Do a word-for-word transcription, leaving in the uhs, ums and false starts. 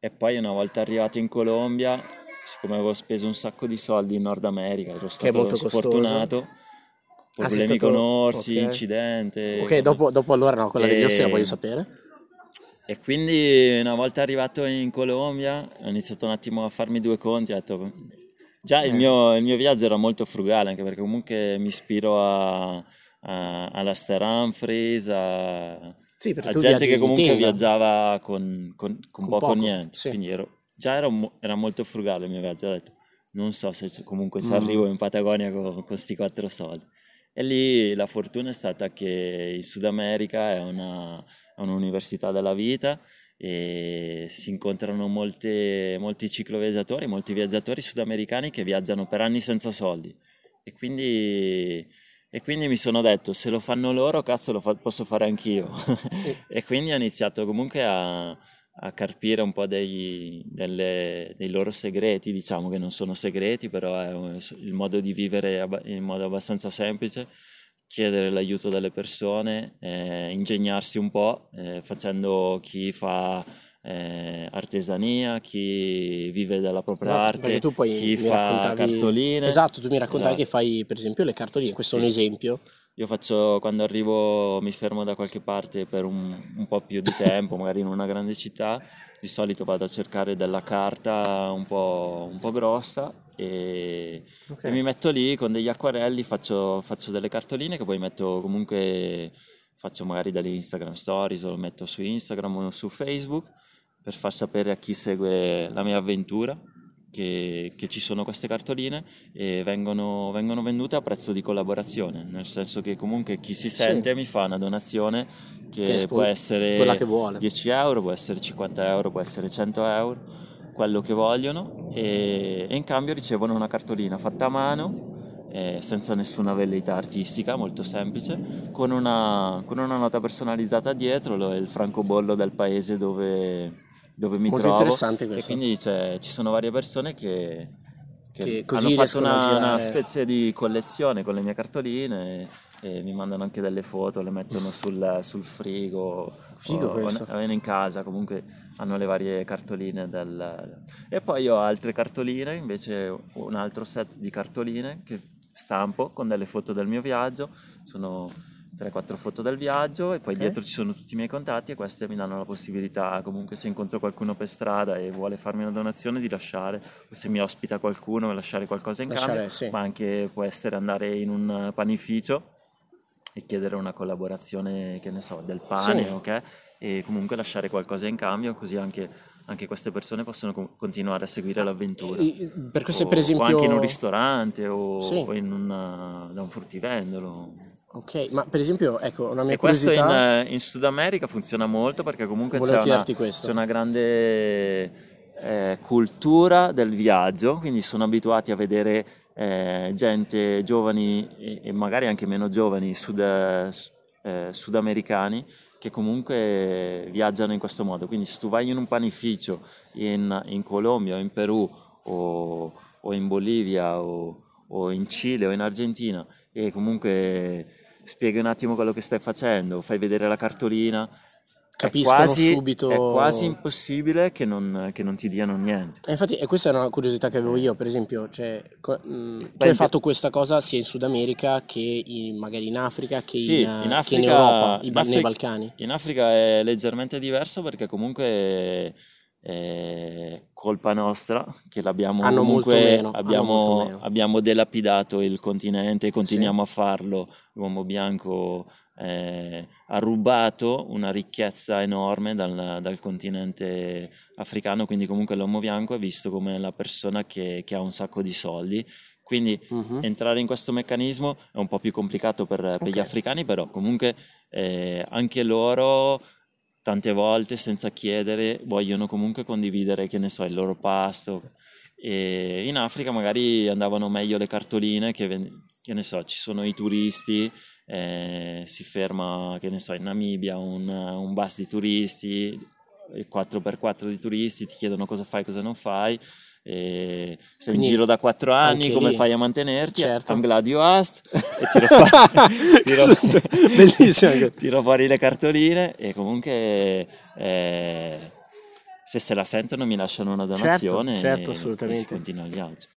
E poi una volta arrivato in Colombia, siccome avevo speso un sacco di soldi in Nord America, ero stato sfortunato, problemi ah, stato... con orsi, okay. incidente... Ok, dopo, dopo allora no, quella e... degli orsi la voglio sapere. E quindi una volta arrivato in Colombia ho iniziato un attimo a farmi due conti, ho detto... Già eh. il, mio, il mio viaggio era molto frugale, anche perché comunque mi ispiro a, a, alla Star Humphries, a... Sì, la gente che comunque viaggiava con, con, con, con poco, poco niente, sì. Quindi ero, già era, era molto frugale il mio viaggio, ho detto non so se comunque se mm. arrivo in Patagonia con questi quattro soldi. E lì la fortuna è stata che il Sud America è, una, è un'università della vita e si incontrano molte, molti cicloviaggiatori, molti viaggiatori sudamericani che viaggiano per anni senza soldi e quindi... E quindi mi sono detto, se lo fanno loro, cazzo, lo fa- posso fare anch'io. E quindi ho iniziato comunque a, a carpire un po' dei, delle, dei loro segreti, diciamo che non sono segreti, però è un, il modo di vivere ab- in modo abbastanza semplice, chiedere l'aiuto delle persone, eh, ingegnarsi un po', eh, facendo chi fa... Eh, artesania, chi vive dalla propria no, arte, tu poi chi fa raccontavi... cartoline. Esatto, tu mi raccontavi esatto. che fai per esempio le cartoline, questo sì. è un esempio. Io faccio, quando arrivo mi fermo da qualche parte per un, un po' più di tempo, magari in una grande città, di solito vado a cercare della carta un po', un po' grossa e, okay. e mi metto lì con degli acquarelli, faccio, faccio delle cartoline che poi metto comunque, faccio magari dalle Instagram Stories o lo metto su Instagram o su Facebook, per far sapere a chi segue la mia avventura che, che ci sono queste cartoline e vengono, vengono vendute a prezzo di collaborazione, nel senso che comunque chi si sente sì. mi fa una donazione che, che può essere che dieci euro, può essere cinquanta euro, può essere cento euro, quello che vogliono e, e in cambio ricevono una cartolina fatta a mano, eh, senza nessuna velleità artistica, molto semplice, con una, con una nota personalizzata dietro, lo, il francobollo del paese dove... dove mi molto trovo interessante questo. E quindi cioè, ci sono varie persone che, che, che così hanno fatto una, una specie di collezione con le mie cartoline e, e mi mandano anche delle foto, le mettono sul, sul frigo Figo o, o ne, in casa, comunque hanno le varie cartoline del... E poi ho altre cartoline, invece un altro set di cartoline che stampo con delle foto del mio viaggio, sono... tre quattro foto del viaggio e poi okay. dietro ci sono tutti i miei contatti e queste mi danno la possibilità comunque se incontro qualcuno per strada e vuole farmi una donazione di lasciare, o se mi ospita qualcuno lasciare qualcosa in lasciare, cambio sì. ma anche può essere andare in un panificio e chiedere una collaborazione, che ne so, del pane sì. ok e comunque lasciare qualcosa in cambio, così anche, anche queste persone possono co- continuare a seguire l'avventura e, per questo o, per esempio... o anche in un ristorante o, sì. o in una, da un fruttivendolo. Ok, ma per esempio, ecco, una mia e curiosità... E questo in, in Sud America funziona molto perché comunque c'è una, c'è una grande eh, cultura del viaggio, quindi sono abituati a vedere eh, gente, giovani e, e magari anche meno giovani, sud, eh, sudamericani, che comunque viaggiano in questo modo. Quindi se tu vai in un panificio in, in Colombia o in Perù o, o in Bolivia o, o in Cile o in Argentina e comunque... spieghi un attimo quello che stai facendo, fai vedere la cartolina, capiscono è quasi, subito. È quasi impossibile che non, che non ti diano niente. E infatti, e questa era una curiosità che avevo io, per esempio, cioè, co- mh, tu Beh, hai fatto questa cosa sia in Sud America che in, magari in Africa che, sì, in, in Africa, che in Europa, in Afri- nei Balcani. In Africa è leggermente diverso perché comunque... Eh, colpa nostra che l'abbiamo hanno comunque meno, abbiamo, abbiamo delapidato il continente e continuiamo sì. a farlo. L'uomo bianco eh, ha rubato una ricchezza enorme dal, dal continente africano, quindi comunque l'uomo bianco è visto come la persona che, che ha un sacco di soldi, quindi uh-huh. entrare in questo meccanismo è un po' più complicato per, per okay. gli africani, però comunque eh, anche loro tante volte senza chiedere vogliono comunque condividere, che ne so, il loro pasto. E in Africa magari andavano meglio le cartoline che, che ne so, ci sono i turisti, eh, si ferma, che ne so, in Namibia un, un bus di turisti, quattro per quattro di turisti, ti chiedono cosa fai, cosa non fai, e sei in giro da quattro anni, come lì. Fai a mantenerti? Certo. I'm glad you asked. E tiro, fuori, tiro, bellissimo. Tiro fuori le cartoline e comunque eh, se se la sentono mi lasciano una donazione, certo, certo, e assolutamente, si continua il viaggio.